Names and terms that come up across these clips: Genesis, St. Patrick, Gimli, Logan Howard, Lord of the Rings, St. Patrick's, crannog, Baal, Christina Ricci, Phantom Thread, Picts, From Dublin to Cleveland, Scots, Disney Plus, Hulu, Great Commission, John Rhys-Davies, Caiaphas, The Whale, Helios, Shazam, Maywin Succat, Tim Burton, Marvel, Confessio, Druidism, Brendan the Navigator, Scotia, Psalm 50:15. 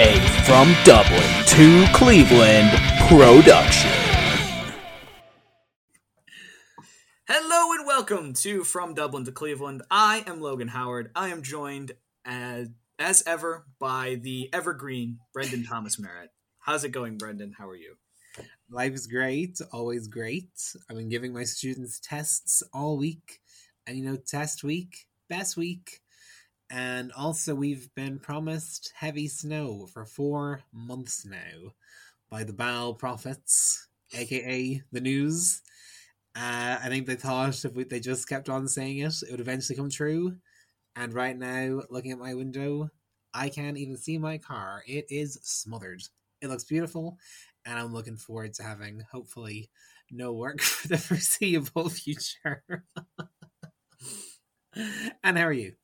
a From Dublin to Cleveland production. Hello and welcome to From Dublin to Cleveland. I am Logan Howard. I am joined as ever by the evergreen Brendan Thomas Merritt. How's it going, Brendan? How are you? Life is great, always great. I've been giving my students tests all week. And test week, best week. And also we've been promised heavy snow for 4 months now by the Baal prophets, aka the news. I think they thought if they just kept on saying it, it would eventually come true. And right now, looking at my window, I can't even see my car. It is smothered. It looks beautiful. And I'm looking forward to having, hopefully, no work for the foreseeable future. And how are you?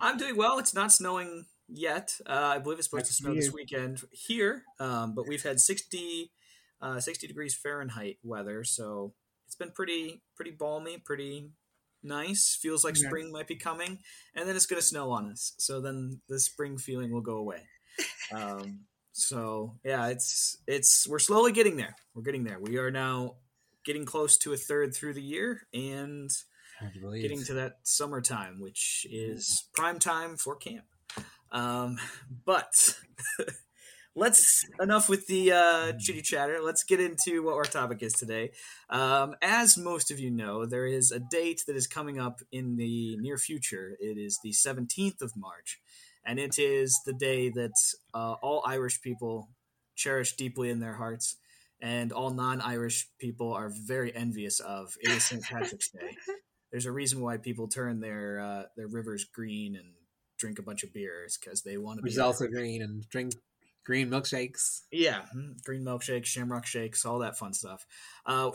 I'm doing well. It's not snowing yet. I believe it's supposed to snow this weekend here, but we've had 60 degrees Fahrenheit weather, so it's been pretty balmy, pretty nice. Feels like spring might be coming, and then it's going to snow on us. So then the spring feeling will go away. So yeah, we're slowly getting there. We're getting there. We are now getting close to a third through the year, and getting to that summertime, which is prime time for camp. But enough with the chitty chatter. Let's get into what our topic is today. As most of you know, there is a date that is coming up in the near future. It is the 17th of March, and it is the day that all Irish people cherish deeply in their hearts. And all non-Irish people are very envious of. It is St. Patrick's Day. There's a reason why people turn their rivers green and drink a bunch of beers, because they want to be also green and drink green milkshakes. Yeah, green milkshakes, shamrock shakes, all that fun stuff.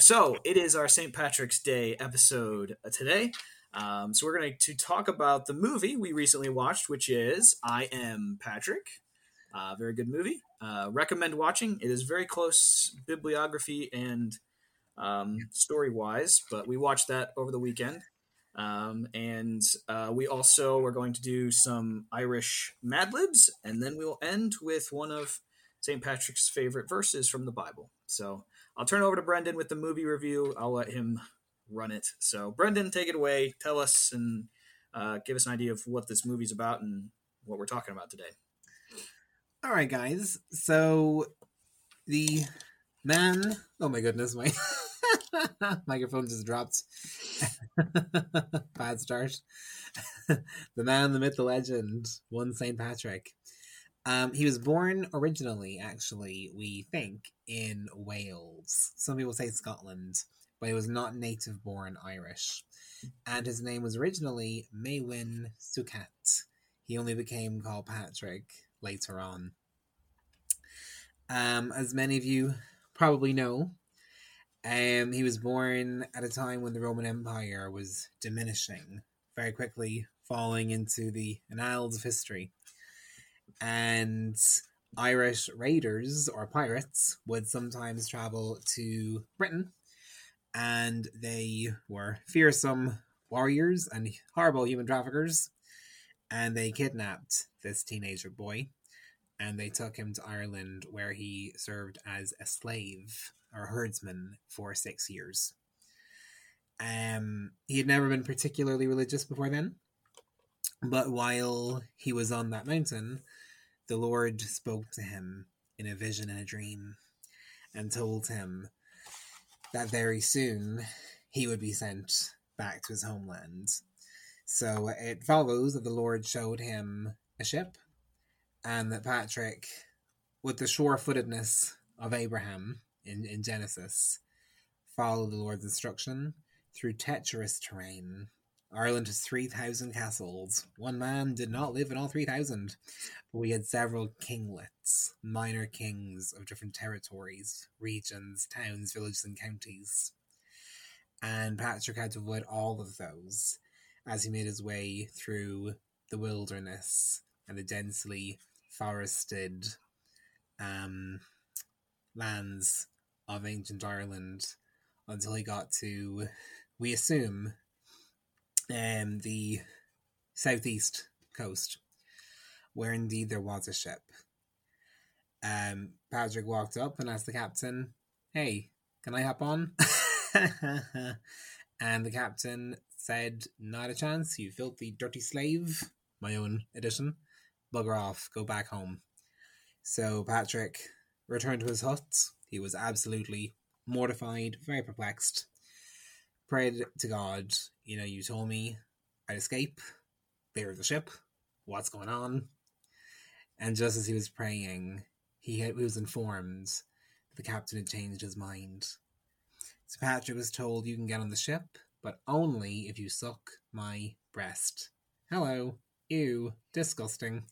So it is our St. Patrick's Day episode today. So we're going to talk about the movie we recently watched, which is I Am Patrick. Very good movie. Recommend watching. It is very close bibliography and story-wise, but we watched that over the weekend. And we also are going to do some Irish Mad Libs, and then we will end with one of St. Patrick's favorite verses from the Bible. So I'll turn over to Brendan with the movie review. I'll let him run it. So Brendan, take it away. Tell us and give us an idea of what this movie's about and what we're talking about today. All right, guys. So the man. Oh my goodness, my microphone just dropped. Bad start. The man, the myth, the legend, one St. Patrick. He was born originally, actually, we think, in Wales. Some people say Scotland, but he was not native-born Irish, and his name was originally Maywin Succat. He only became called Patrick later on. As many of you probably know, he was born at a time when the Roman Empire was diminishing, very quickly falling into the annals of history. And Irish raiders or pirates would sometimes travel to Britain, and they were fearsome warriors and horrible human traffickers. And they kidnapped this teenager boy, and they took him to Ireland, where he served as a slave or herdsman for 6 years. He had never been particularly religious before then, but while he was on that mountain, the Lord spoke to him in a vision and a dream, and told him that very soon he would be sent back to his homeland. So it follows that the Lord showed him a ship, and that Patrick, with the sure-footedness of Abraham in Genesis, followed the Lord's instruction through treacherous terrain. Ireland has 3,000 castles. One man did not live in all 3,000, but we had several kinglets, minor kings of different territories, regions, towns, villages, and counties. And Patrick had to avoid all of those as he made his way through the wilderness and the densely forested lands of ancient Ireland, until he got to, we assume, the southeast coast, where indeed there was a ship. Patrick walked up and asked the captain, "Hey, can I hop on?" And the captain said, "Not a chance, you filthy, dirty slave," my own edition, "bugger off, go back home." So Patrick returned to his hut. He was absolutely mortified, very perplexed. Prayed to God, "You know, you told me I'd escape. There's the ship. What's going on?" And just as he was praying, he was informed that the captain had changed his mind. So Patrick was told, "You can get on the ship, but only if you suck my breast." Hello. Ew. Disgusting.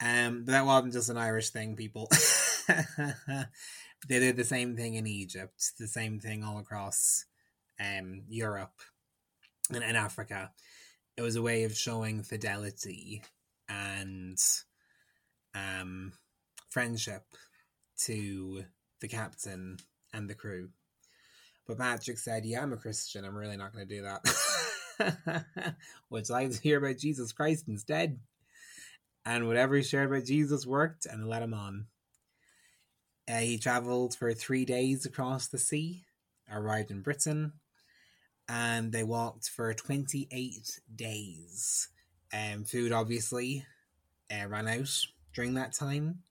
But that wasn't just an Irish thing, people. They did the same thing in Egypt, the same thing all across Europe and Africa. It was a way of showing fidelity and friendship to the captain and the crew. But Patrick said, "Yeah, I'm a Christian. I'm really not going to do that." Which I like to hear about Jesus Christ instead. And whatever he shared about Jesus worked, and let him on. He travelled for 3 days across the sea, arrived in Britain, and they walked for 28 days. Food, obviously, ran out during that time.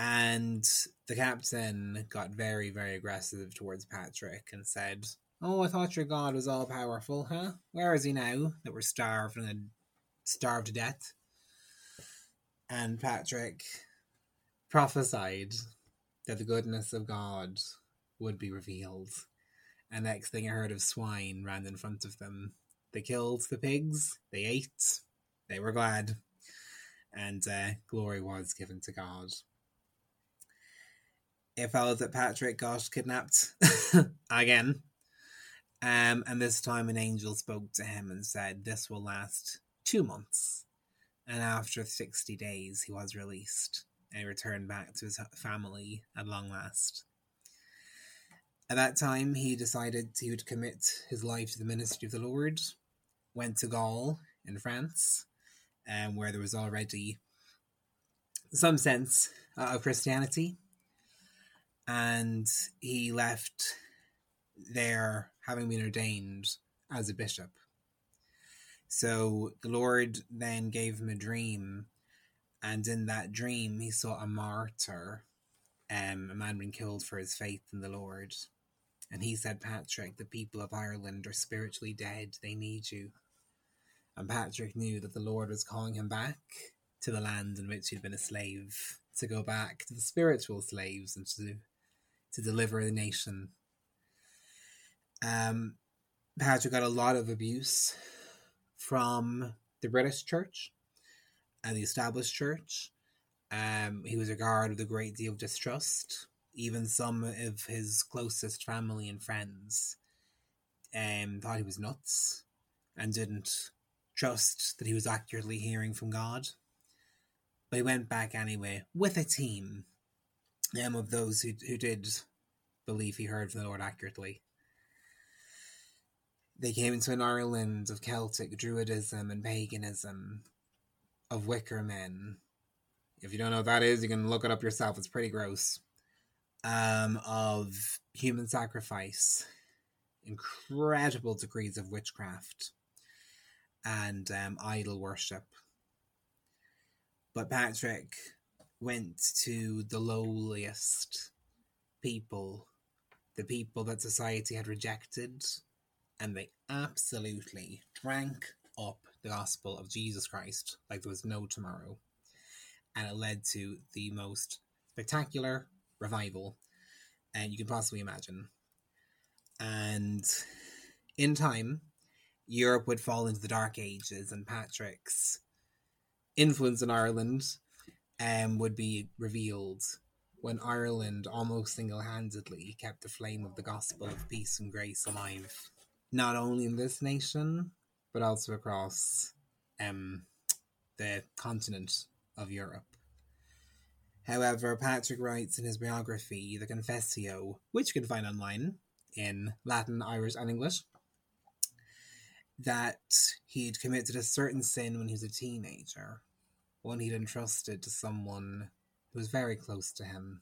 And the captain got very, very aggressive towards Patrick and said, "Oh, I thought your God was all-powerful, huh? Where is he now that we're starved to death?" And Patrick prophesied that the goodness of God would be revealed. And next thing, a herd of swine ran in front of them. They killed the pigs, they ate, they were glad, and glory was given to God. It follows that Patrick got kidnapped again. And this time an angel spoke to him and said, "This will last 2 months. And after 60 days, he was released and returned back to his family at long last. At that time, he decided he would commit his life to the ministry of the Lord, went to Gaul in France, where there was already some sense of Christianity, and he left there having been ordained as a bishop. So the Lord then gave him a dream, and in that dream he saw a martyr, a man being killed for his faith in the Lord. And he said, "Patrick, the people of Ireland are spiritually dead, they need you." And Patrick knew that the Lord was calling him back to the land in which he'd been a slave, to go back to the spiritual slaves and to deliver the nation. Patrick got a lot of abuse from the British Church and the established church. He was regarded with a great deal of distrust. Even some of his closest family and friends thought he was nuts and didn't trust that he was accurately hearing from God. But he went back anyway with a team of those who did believe he heard from the Lord accurately. They came into an Ireland of Celtic Druidism and paganism, of Wicker men. If you don't know what that is, you can look it up yourself. It's pretty gross. Of human sacrifice, incredible degrees of witchcraft, and idol worship. But Patrick went to the lowliest people, the people that society had rejected, and they absolutely drank up the gospel of Jesus Christ like there was no tomorrow. And it led to the most spectacular revival you can possibly imagine. And in time, Europe would fall into the Dark Ages, and Patrick's influence in Ireland would be revealed when Ireland almost single-handedly kept the flame of the gospel of peace and grace alive. Not only in this nation, but also across the continent of Europe. However, Patrick writes in his biography, the Confessio, which you can find online in Latin, Irish, and English, that he'd committed a certain sin when he was a teenager, one he'd entrusted to someone who was very close to him,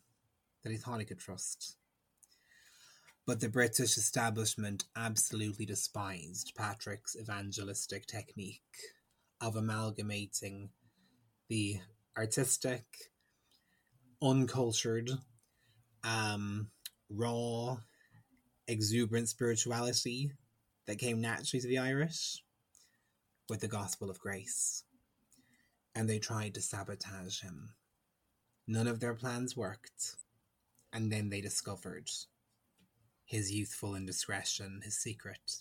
that he thought he could trust. But the British establishment absolutely despised Patrick's evangelistic technique of amalgamating the artistic, uncultured, raw, exuberant spirituality that came naturally to the Irish with the gospel of grace. And they tried to sabotage him. None of their plans worked. And then they discovered his youthful indiscretion, his secret.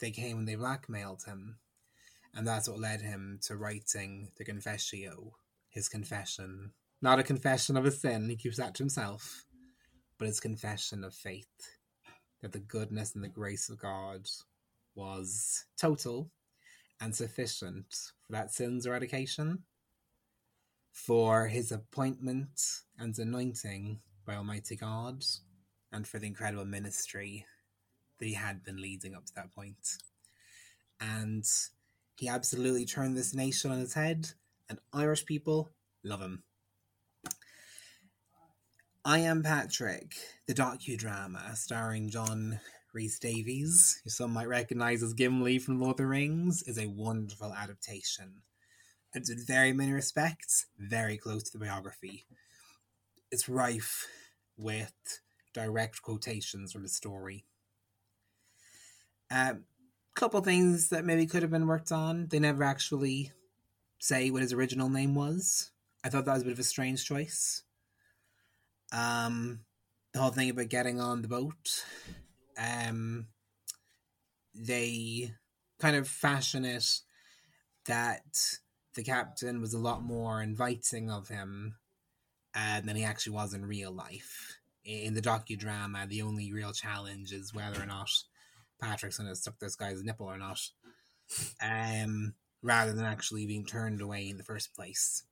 They came and they blackmailed him. And that's what led him to writing the Confessio, his confession. Not a confession of a sin, he keeps that to himself, but his confession of faith, that the goodness and the grace of God was total and sufficient for that sin's eradication, for his appointment and anointing by Almighty God, and for the incredible ministry that he had been leading up to that point. And he absolutely turned this nation on its head, and Irish people love him. I Am Patrick, the docudrama starring John Rhys-Davies, who some might recognise as Gimli from Lord of the Rings, is a wonderful adaptation. It's in very many respects very close to the biography. It's rife with direct quotations from the story. Couple things that maybe could have been worked on. They never actually say what his original name was. I thought that was a bit of a strange choice. The whole thing about getting on the boat. They kind of fashion it that the captain was a lot more inviting of him than he actually was in real life. In the docudrama, the only real challenge is whether or not Patrick's going to suck this guy's nipple or not, rather than actually being turned away in the first place.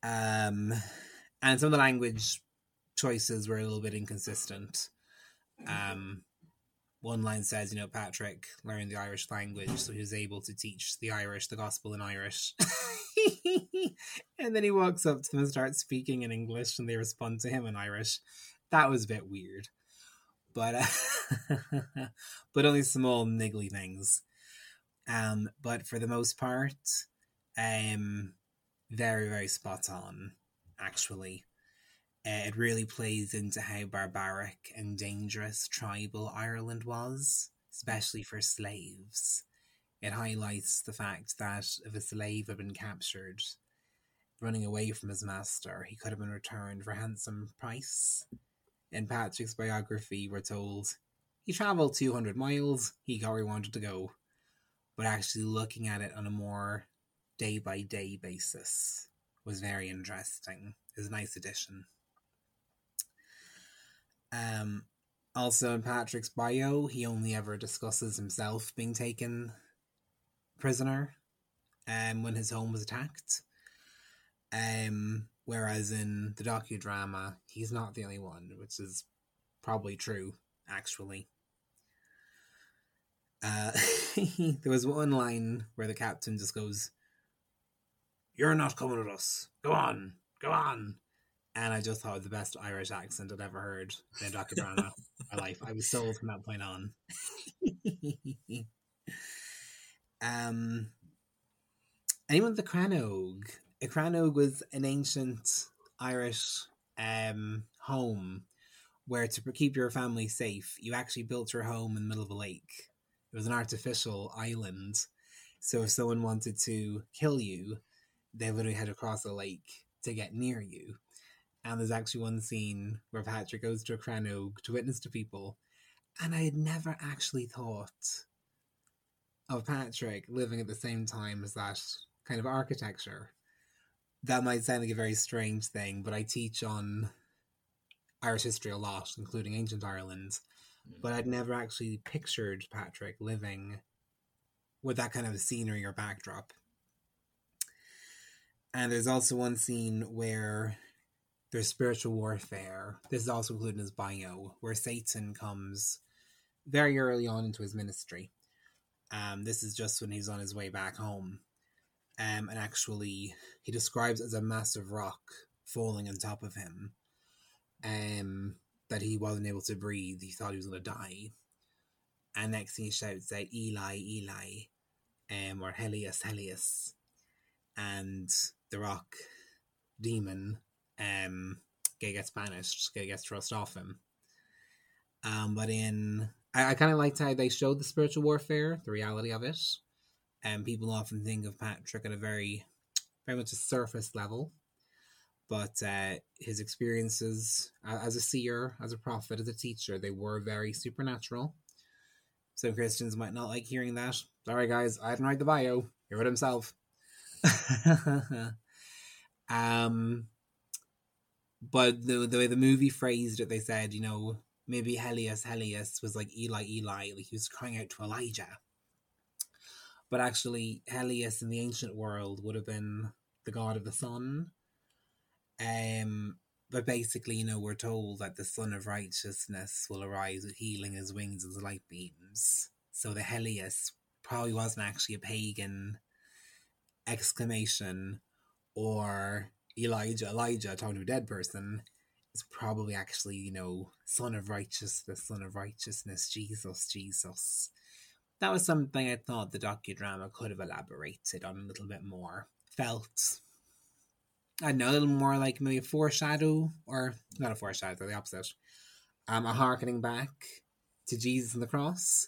And some of the language choices were a little bit inconsistent. One line says, you know, Patrick learned the Irish language, so he was able to teach the Irish the gospel in Irish. And then he walks up to them and starts speaking in English, and they respond to him in Irish. That was a bit weird. But only small niggly things. But for the most part, very, very spot on. Actually, it really plays into how barbaric and dangerous tribal Ireland was, especially for slaves. It highlights the fact that if a slave had been captured, running away from his master, he could have been returned for a handsome price. In Patrick's biography, we're told he travelled 200 miles, he got where he wanted to go. But actually looking at it on a more day-by-day basis was very interesting. It was a nice addition. Also in Patrick's bio, he only ever discusses himself being taken prisoner when his home was attacked. Whereas in the docudrama, he's not the only one, which is probably true, actually. There was one line where the captain just goes, "You're not coming with us. Go on. Go on." And I just thought it was the best Irish accent I'd ever heard in a docudrama in my life. I was sold from that point on. Anyone with the crannog? A crannog was an ancient Irish home where, to keep your family safe, you actually built your home in the middle of a lake. It was an artificial island. So if someone wanted to kill you, they literally had to cross a lake to get near you. And there's actually one scene where Patrick goes to a crannog to witness to people. And I had never actually thought of Patrick living at the same time as that kind of architecture. That might sound like a very strange thing, but I teach on Irish history a lot, including ancient Ireland. But I'd never actually pictured Patrick living with that kind of scenery or backdrop. And there's also one scene where there's spiritual warfare. This is also included in his bio, where Satan comes very early on into his ministry. This is just when he's on his way back home. and actually he describes it as a massive rock falling on top of him, that he wasn't able to breathe. He thought he was going to die. And next thing he shouts out, "Eli, Eli," or "Helios, Helios." And the rock demon gets banished, gets thrust off him. But in... I kind of liked how they showed the spiritual warfare, the reality of it. People often think of Patrick at a very much a surface level. But his experiences as a seer, as a prophet, as a teacher, they were very supernatural. Some Christians might not like hearing that. Sorry, guys, I didn't write the bio. He wrote himself. But the way the movie phrased it, they said, you know, maybe Helios, Helios was like Eli, Eli, like he was crying out to Elijah. But actually, Helios in the ancient world would have been the god of the sun. But basically, you know, we're told that the sun of righteousness will arise with healing his wings as light beams. So the Helios probably wasn't actually a pagan exclamation, or Elijah, Elijah, talking to a dead person. It's probably actually, you know, Son of Righteousness, Jesus, Jesus. That was something I thought the docudrama could have elaborated on a little bit more. Felt, I don't know, a little more like maybe a foreshadow, or not a foreshadow, the opposite. A hearkening back to Jesus and the cross,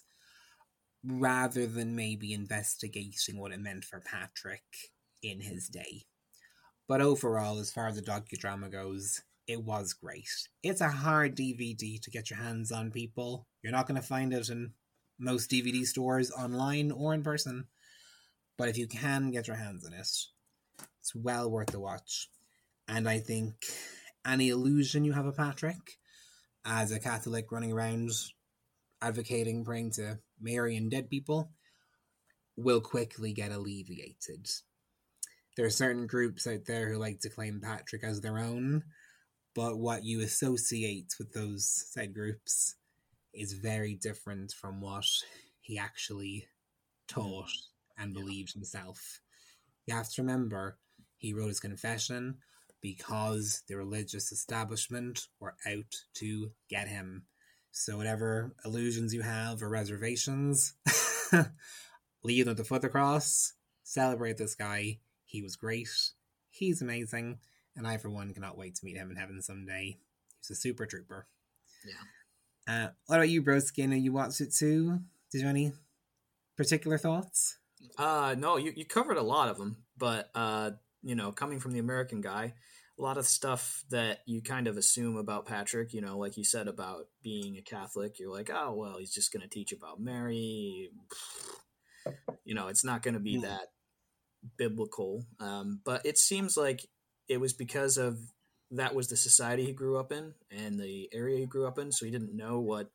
rather than maybe investigating what it meant for Patrick in his day. But overall, as far as the docudrama goes, it was great. It's a hard DVD to get your hands on, people. You're not going to find it in most DVD stores, online or in person. But if you can get your hands on it, it's well worth the watch. And I think any illusion you have of Patrick, as a Catholic running around advocating, praying to Mary and dead people, will quickly get alleviated. There are certain groups out there who like to claim Patrick as their own, but what you associate with those said groups is very different from what he actually taught and believed himself. You have to remember, he wrote his confession because the religious establishment were out to get him. So whatever illusions you have or reservations, leave them at the foot of the cross, celebrate this guy. He was great. He's amazing. And I, for one, cannot wait to meet him in heaven someday. He's a super trooper. Yeah. What about you, Broskin? You watched it too? Did you have any particular thoughts? No, you covered a lot of them. But, you know, coming from the American guy, a lot of stuff that you kind of assume about Patrick, you know, like you said about being a Catholic, you're like, oh, well, he's just going to teach about Mary. You know, it's not going to be that biblical. But it seems like it was because of that was the society he grew up in and the area he grew up in. So he didn't know what,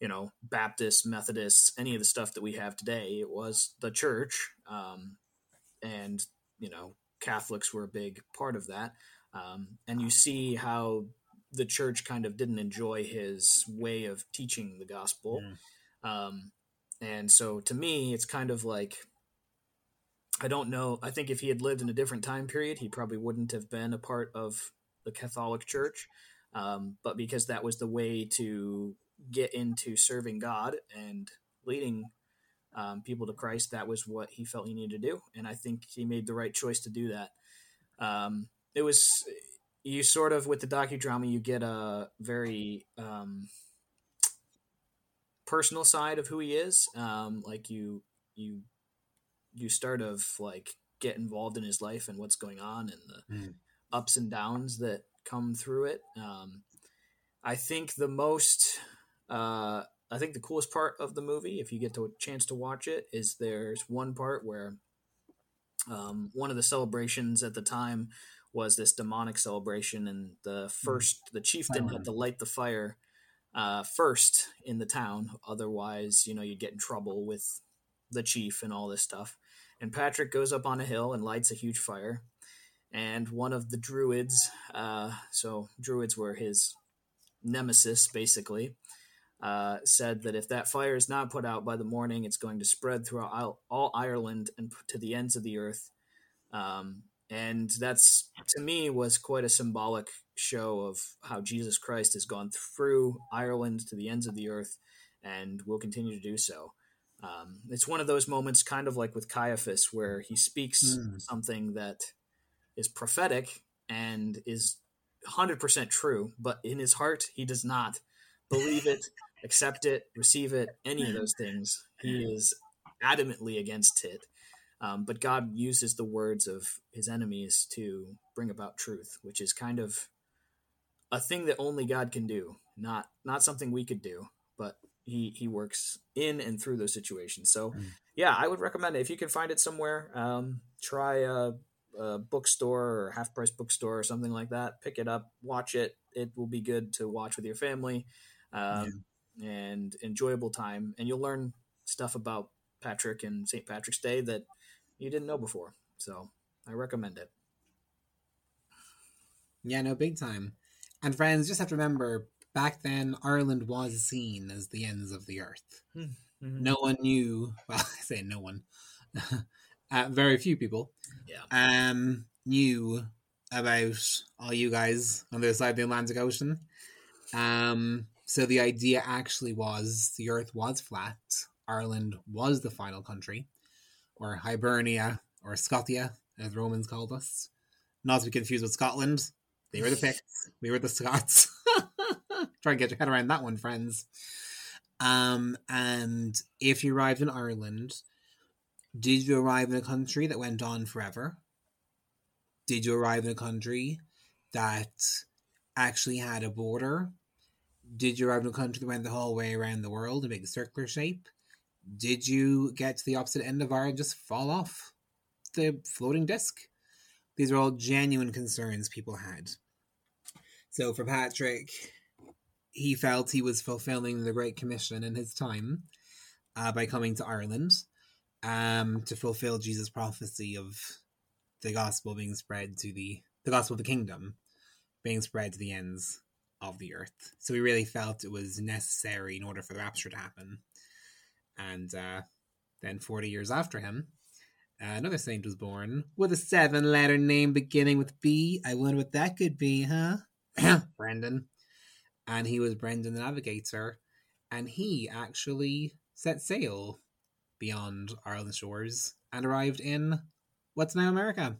you know, Baptists, Methodists, any of the stuff that we have today. It was the church. And, you know, Catholics were a big part of that. And you see how the church kind of didn't enjoy his way of teaching the gospel. Yeah. And so to me, it's kind of like, I don't know. I think if he had lived in a different time period, he probably wouldn't have been a part of the Catholic Church. But because that was the way to get into serving God and leading people to Christ, that was what he felt he needed to do. And I think he made the right choice to do that. It was, you sort of, with the docudrama, you get a very personal side of who he is. Like you start of like get involved in his life and what's going on and the ups and downs that come through it. I think the coolest part of the movie, if you get to a chance to watch it, is there's one part where one of the celebrations at the time was this demonic celebration. And the chieftain had to light the fire first in the town. Otherwise, you know, you'd get in trouble with the chief and all this stuff. And Patrick goes up on a hill and lights a huge fire. And one of the druids, so druids were his nemesis, basically, said that if that fire is not put out by the morning, it's going to spread throughout all Ireland and to the ends of the earth. And that's, to me, was quite a symbolic show of how Jesus Christ has gone through Ireland to the ends of the earth and will continue to do so. It's one of those moments, kind of like with Caiaphas, where he speaks something that is prophetic and is 100% true, but in his heart, he does not believe it, accept it, receive it, any of those things. He is adamantly against it. But God uses the words of his enemies to bring about truth, which is kind of a thing that only God can do, not something we could do, but he works in and through those situations. So, yeah, I would recommend it. If you can find it somewhere, try a bookstore or half-price bookstore or something like that. Pick it up, watch it. It will be good to watch with your family and enjoyable time. And you'll learn stuff about Patrick and St. Patrick's Day that you didn't know before. So I recommend it. Yeah, no, big time. And friends, just have to remember, back then, Ireland was seen as the ends of the earth. Mm-hmm. No one knew, well, I say no one, very few people knew about all you guys on the other side of the Atlantic Ocean. So the idea actually was the earth was flat. Ireland was the final country, or Hibernia, or Scotia, as Romans called us. Not to be confused with Scotland. They were the Picts. We were the Scots. Try and get your head around that one, friends. And if you arrived in Ireland, did you arrive in a country that went on forever? Did you arrive in a country that actually had a border? Did you arrive in a country that went the whole way around the world, a big circular shape? Did you get to the opposite end of Ireland and just fall off the floating disc? These are all genuine concerns people had. So for Patrick, he felt he was fulfilling the Great Commission in his time by coming to Ireland to fulfill Jesus' prophecy of the gospel being spread to the gospel of the kingdom being spread to the ends of the earth. So he really felt it was necessary in order for the rapture to happen. And then 40 years after him, another saint was born with a 7-letter name beginning with B. I wonder what that could be, huh? Brendan. And he was Brendan the Navigator. And he actually set sail beyond Ireland's shores and arrived in what's now America.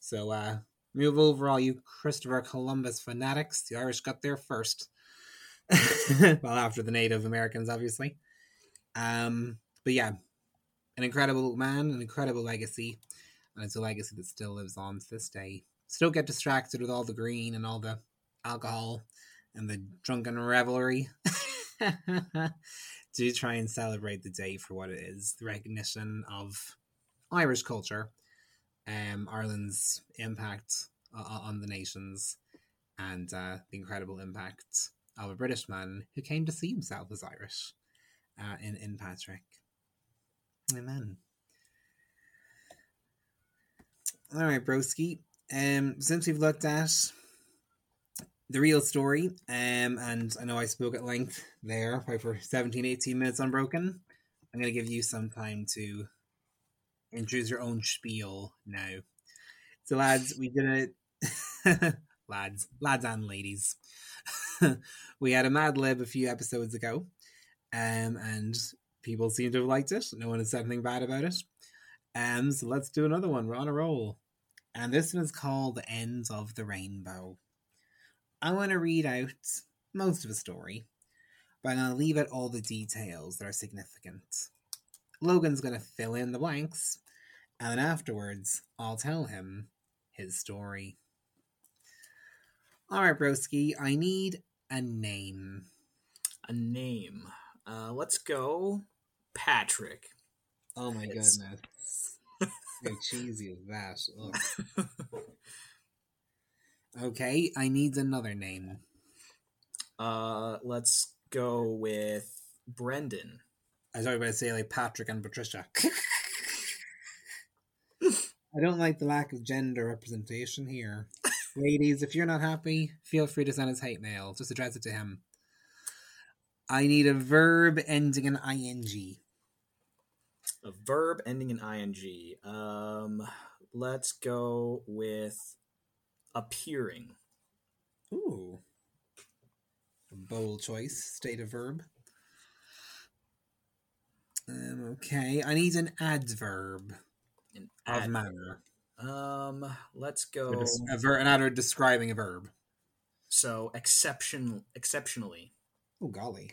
So move over, all you Christopher Columbus fanatics. The Irish got there first. Well, after the Native Americans, obviously. But yeah, an incredible man, an incredible legacy, and it's a legacy that still lives on to this day. So don't get distracted with all the green and all the alcohol and the drunken revelry. Do try and celebrate the day for what it is, the recognition of Irish culture, Ireland's impact on the nations, and the incredible impact of a British man who came to see himself as Irish. In Patrick. Amen. All right, broski. Since we've looked at the real story, and I know I spoke at length there, probably for 17, 18 minutes unbroken, I'm going to give you some time to introduce your own spiel now. So lads, we did it. Lads and ladies. We had a Mad Lib a few episodes ago. And people seem to have liked it. No one has said anything bad about it. So let's do another one. We're on a roll. And this one is called The Ends of the Rainbow. I want to read out most of the story, but I'm going to leave out all the details that are significant. Logan's going to fill in the blanks, and then afterwards, I'll tell him his story. Alright, broski, I need a name. A name. Let's go Patrick. Oh my goodness. How cheesy is that? Okay, I need another name. Let's go with Brendan. I thought you were going to say like Patrick and Patricia. I don't like the lack of gender representation here. Ladies, if you're not happy, feel free to send us hate mail. Just address it to him. I need a verb ending in ing. A verb ending in ing. Let's go with appearing. Ooh. A bold choice. State of verb. Okay. I need an adverb. An adverb. Of manner. Let's go... an adverb describing a verb. So, exceptionally. Oh, golly.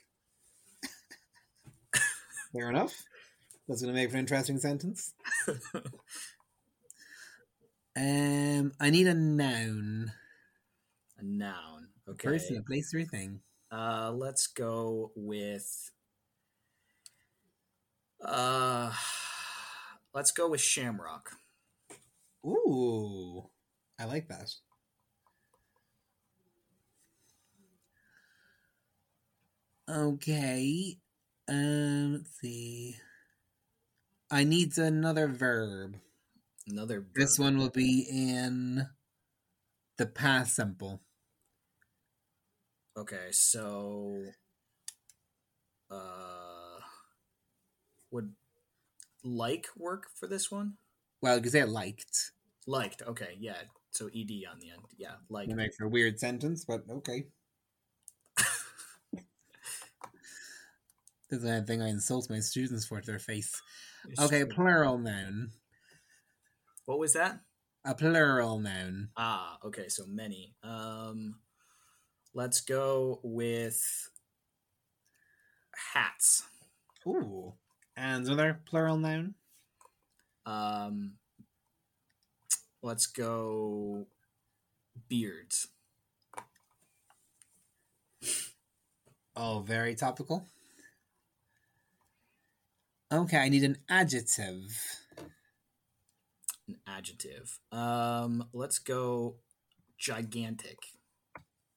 Fair enough. That's going to make for an interesting sentence. I need a noun. A noun. Okay. A person, a place, or a thing. Let's go with... let's go with shamrock. Ooh. I like that. Okay. Let's see. I need another verb. Another verb. This one will be in the past simple. Okay, so would like work for this one? Well, because they liked. Liked, okay, yeah. So ED on the end. Yeah, like. That makes a weird sentence, but okay. This is the thing I insult my students for to their face. Okay, plural noun. What was that? A plural noun. Ah, okay, so many. Let's go with hats. Ooh. And another plural noun? Let's go beards. Oh, very topical. Okay, I need an adjective. An adjective. Let's go gigantic.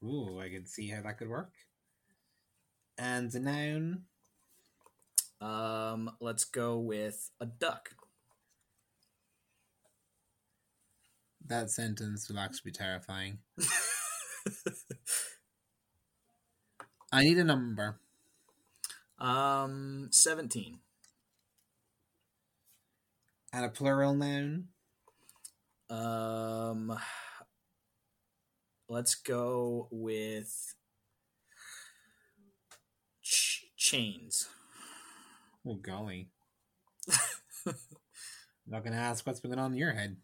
Ooh, I can see how that could work. And the noun. Let's go with a duck. That sentence will actually be terrifying. I need a number. 17. And a plural noun? Let's go with chains. Oh, golly. I'm not going to ask what's been going on in your head.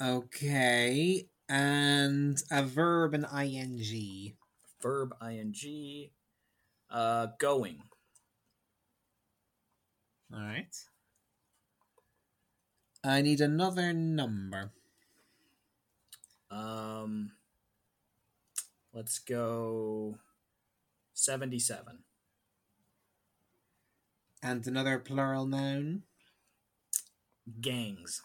Okay. And a verb and ing. Verb, ing. Going. All right. I need another number. Let's go 77. And another plural noun. Gangs.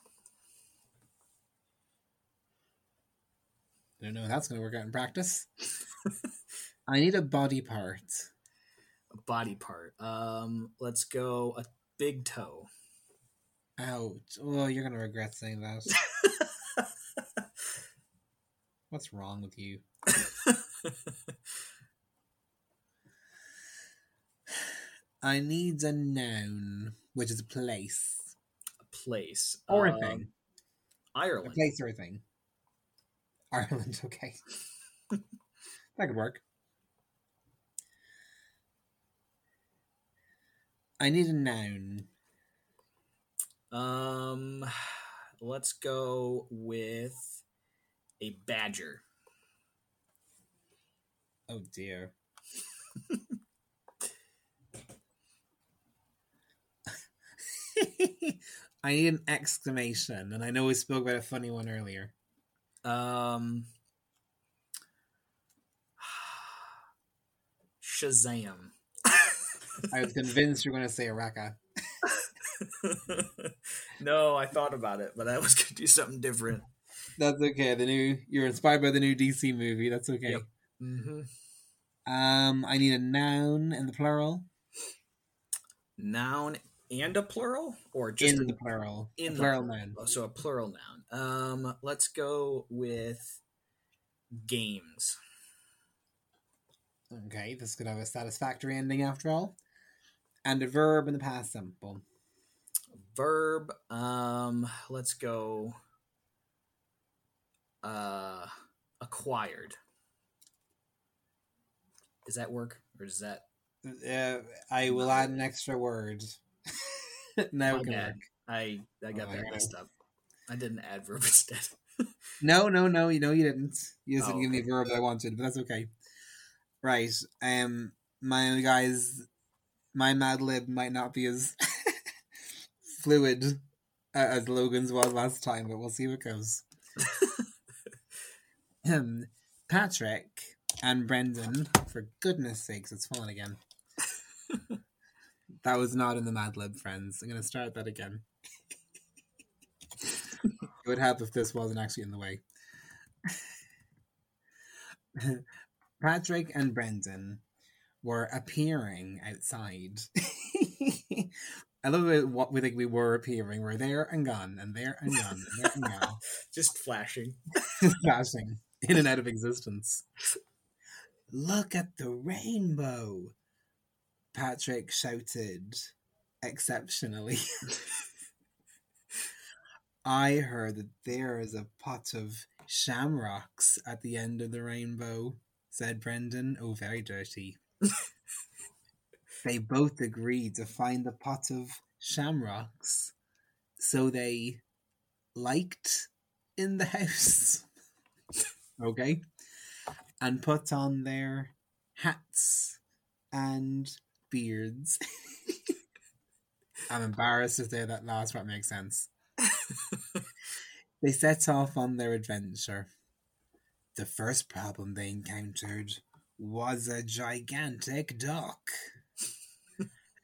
I don't know how that's going to work out in practice. I need a body part. Body part. Let's go a big toe. Ouch. Oh, you're going to regret saying that. What's wrong with you? I need a noun, which is a place. A place. Or a thing. Ireland. A place or a thing. Ireland, okay. That could work. I need a noun. Let's go with a badger. Oh dear. I need an exclamation, and I know we spoke about a funny one earlier. Shazam. I was convinced you were going to say Araka. No, I thought about it, but I was going to do something different. That's okay. You're inspired by the new DC movie. That's okay. Yep. Mm-hmm. I need a noun in the plural. Noun and a plural, or just in the plural. In the plural noun. So a plural noun. Let's go with games. Okay, this could have a satisfactory ending after all. And the verb in the past simple. Verb, let's go acquired. Does that work? Or does that... I will add an extra word. Now it can work. I got that messed up. I didn't add verb instead. No. You know you didn't. You just didn't give me a verb that I wanted, but that's okay. Right. My Mad Lib might not be as fluid as Logan's was last time, but we'll see what goes. Patrick and Brendan, for goodness sakes, it's fallen again. That was not in the Mad Lib, friends. I'm going to start that again. It would help if this wasn't actually in the way. Patrick and Brendan were appearing outside. I love it, what we think we were appearing. We're there and gone, and there and gone, and there and gone. Just flashing. Just flashing. In and out of existence. Look at the rainbow, Patrick shouted exceptionally. I heard that there is a pot of shamrocks at the end of the rainbow, said Brendan. Oh, very dirty. They both agreed to find the pot of shamrocks, so they liked in the house. Okay. And put on their hats and beards. I'm embarrassed if that last part makes sense. They set off on their adventure. The first problem they encountered was a gigantic dock.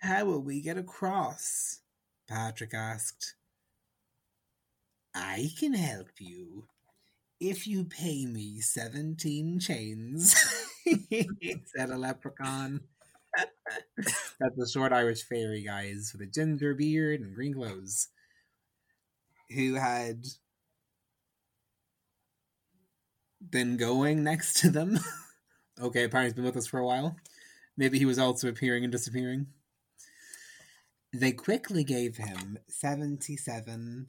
How will we get across? Patrick asked. I can help you. If you pay me 17 chains, said a leprechaun. That's a short Irish fairy, guys, with a ginger beard and green clothes, who had been going next to them. Okay, apparently he's been with us for a while. Maybe he was also appearing and disappearing. They quickly gave him 77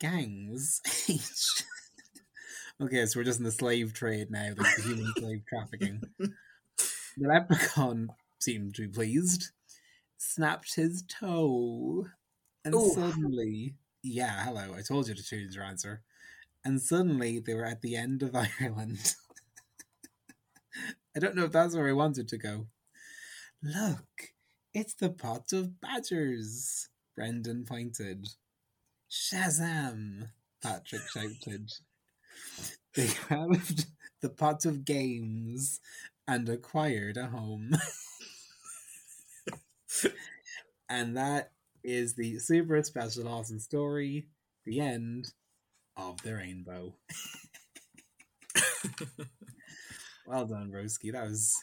gangs each. Okay, so we're just in the slave trade now, the human slave trafficking. The leprechaun seemed to be pleased, snapped his toe, and suddenly... Yeah, hello, I told you to choose your answer. And suddenly they were at the end of Ireland. I don't know if that's where I wanted to go. Look, it's the pot of badgers, Brendan pointed. Shazam, Patrick shouted. They grabbed the pot of games and acquired a home. And that is the super special awesome story, the end of the rainbow. Well done, Broski. That was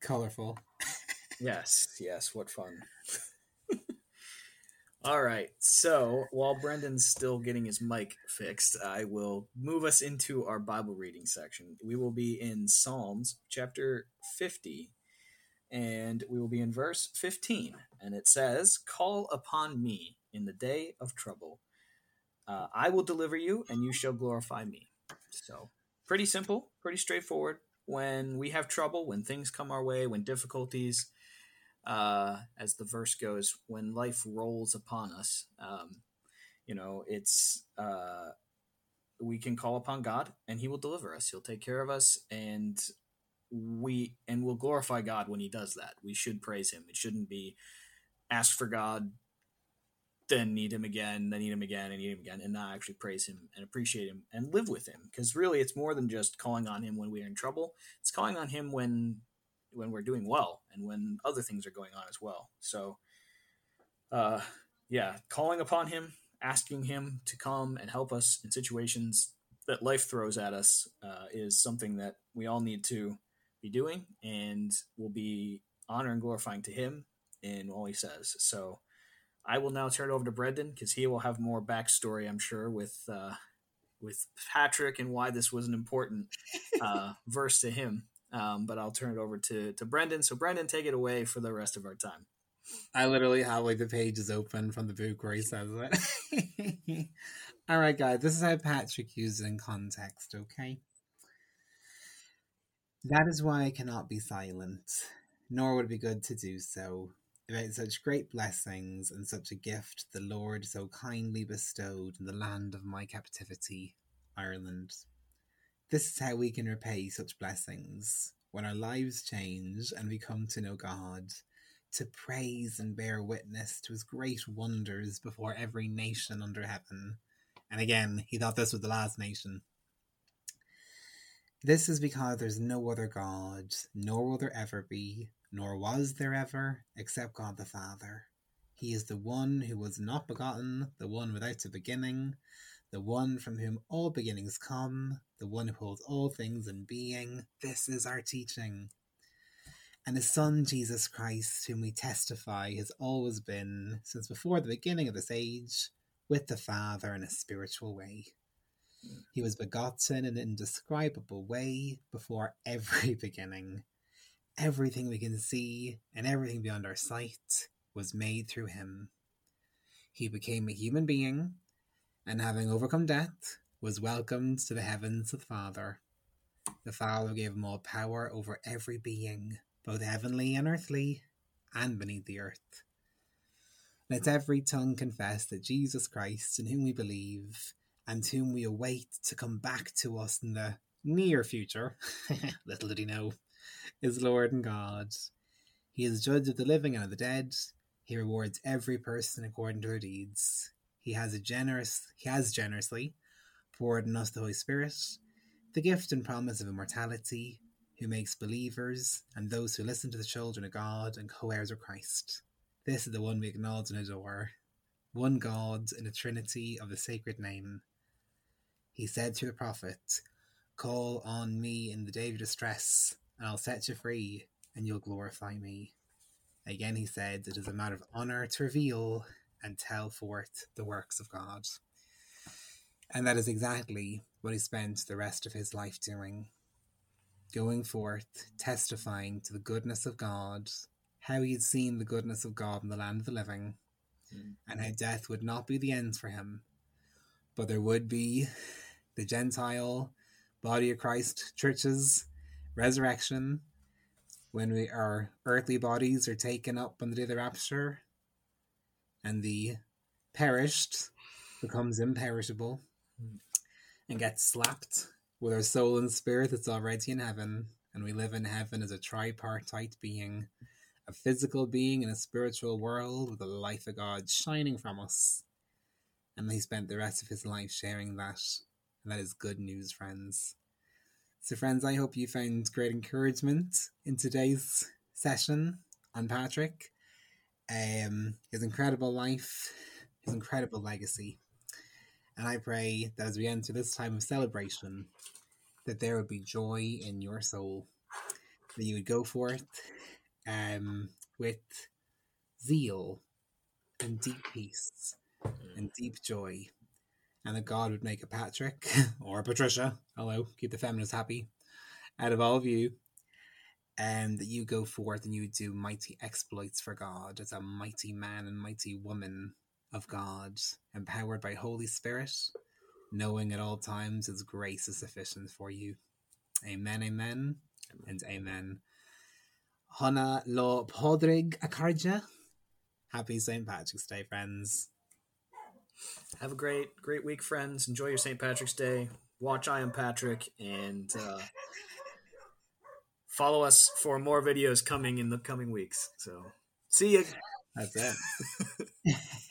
colorful. Yes, what fun. All right, so while Brendan's still getting his mic fixed, I will move us into our Bible reading section. We will be in Psalms chapter 50, and we will be in verse 15. And it says, "Call upon me in the day of trouble. I will deliver you, and you shall glorify me." So pretty simple, pretty straightforward. When we have trouble, when things come our way, when difficulties... as the verse goes, when life rolls upon us, it's we can call upon God and he will deliver us. He'll take care of us, and we'll glorify God when he does that. We should praise him. It shouldn't be ask for God, then need him again, then need him again, and need him again, and not actually praise him and appreciate him and live with him. Because really, it's more than just calling on him when we are in trouble. It's calling on him when we're doing well and when other things are going on as well. So, calling upon him, asking him to come and help us in situations that life throws at us is something that we all need to be doing, and will be honor and glorifying to him in all he says. So I will now turn it over to Brendan, because he will have more backstory, I'm sure, with Patrick and why this was an important verse to him. But I'll turn it over to Brendan. So Brendan, take it away for the rest of our time. I literally have like the pages open from the book where he says it. All right, guys, this is how Patrick used it in context, okay? That is why I cannot be silent, nor would it be good to do so, about such great blessings and such a gift the Lord so kindly bestowed in the land of my captivity, Ireland. This is how we can repay such blessings, when our lives change and we come to know God, to praise and bear witness to his great wonders before every nation under heaven. And again, he thought this was the last nation. This is because there's no other God, nor will there ever be, nor was there ever, except God the Father. He is the one who was not begotten, the one without a beginning, the one from whom all beginnings come, the one who holds all things in being. This is our teaching. And his Son, Jesus Christ, whom we testify, has always been, since before the beginning of this age, with the Father in a spiritual way. He was begotten in an indescribable way before every beginning. Everything we can see and everything beyond our sight was made through him. He became a human being, and having overcome death, was welcomed to the heavens of the Father. The Father gave him all power over every being, both heavenly and earthly, and beneath the earth. Let every tongue confess that Jesus Christ, in whom we believe, and whom we await to come back to us in the near future, little did he know, is Lord and God. He is judge of the living and of the dead. He rewards every person according to their deeds. He has generously poured in us the Holy Spirit, the gift and promise of immortality, who makes believers and those who listen to the children of God and co-heirs of Christ. This is the one we acknowledge and adore, one God in a trinity of the sacred name. He said through the prophet, "Call on me in the day of distress, and I'll set you free, and you'll glorify me." Again he said, "It is a matter of honour to reveal and tell forth the works of God." And that is exactly what he spent the rest of his life doing. Going forth, testifying to the goodness of God, how he had seen the goodness of God in the land of the living, and how death would not be the end for him, but there would be the Gentile body of Christ, churches, resurrection, when our earthly bodies are taken up on the day of the rapture, and the perished becomes imperishable and gets slapped with our soul and spirit that's already in heaven, and we live in heaven as a tripartite being, a physical being in a spiritual world with the life of God shining from us. And he spent the rest of his life sharing that, and that is good news, friends. So friends, I hope you found great encouragement in today's session on Patrick, his incredible life, his incredible legacy. And I pray that as we enter this time of celebration, that there would be joy in your soul, that you would go forth with zeal and deep peace and deep joy, and that God would make a Patrick or a Patricia, hello, keep the feminists happy, out of all of you, and that you go forth and you do mighty exploits for God as a mighty man and mighty woman of God, empowered by Holy Spirit, knowing at all times his grace is sufficient for you. Amen, amen, and amen. Hona lo podrig akarja. Happy St. Patrick's Day, friends. Have a great week, friends. Enjoy your St. Patrick's Day. Watch I Am Patrick, and follow us for more videos coming in the coming weeks. So, see you. That's it.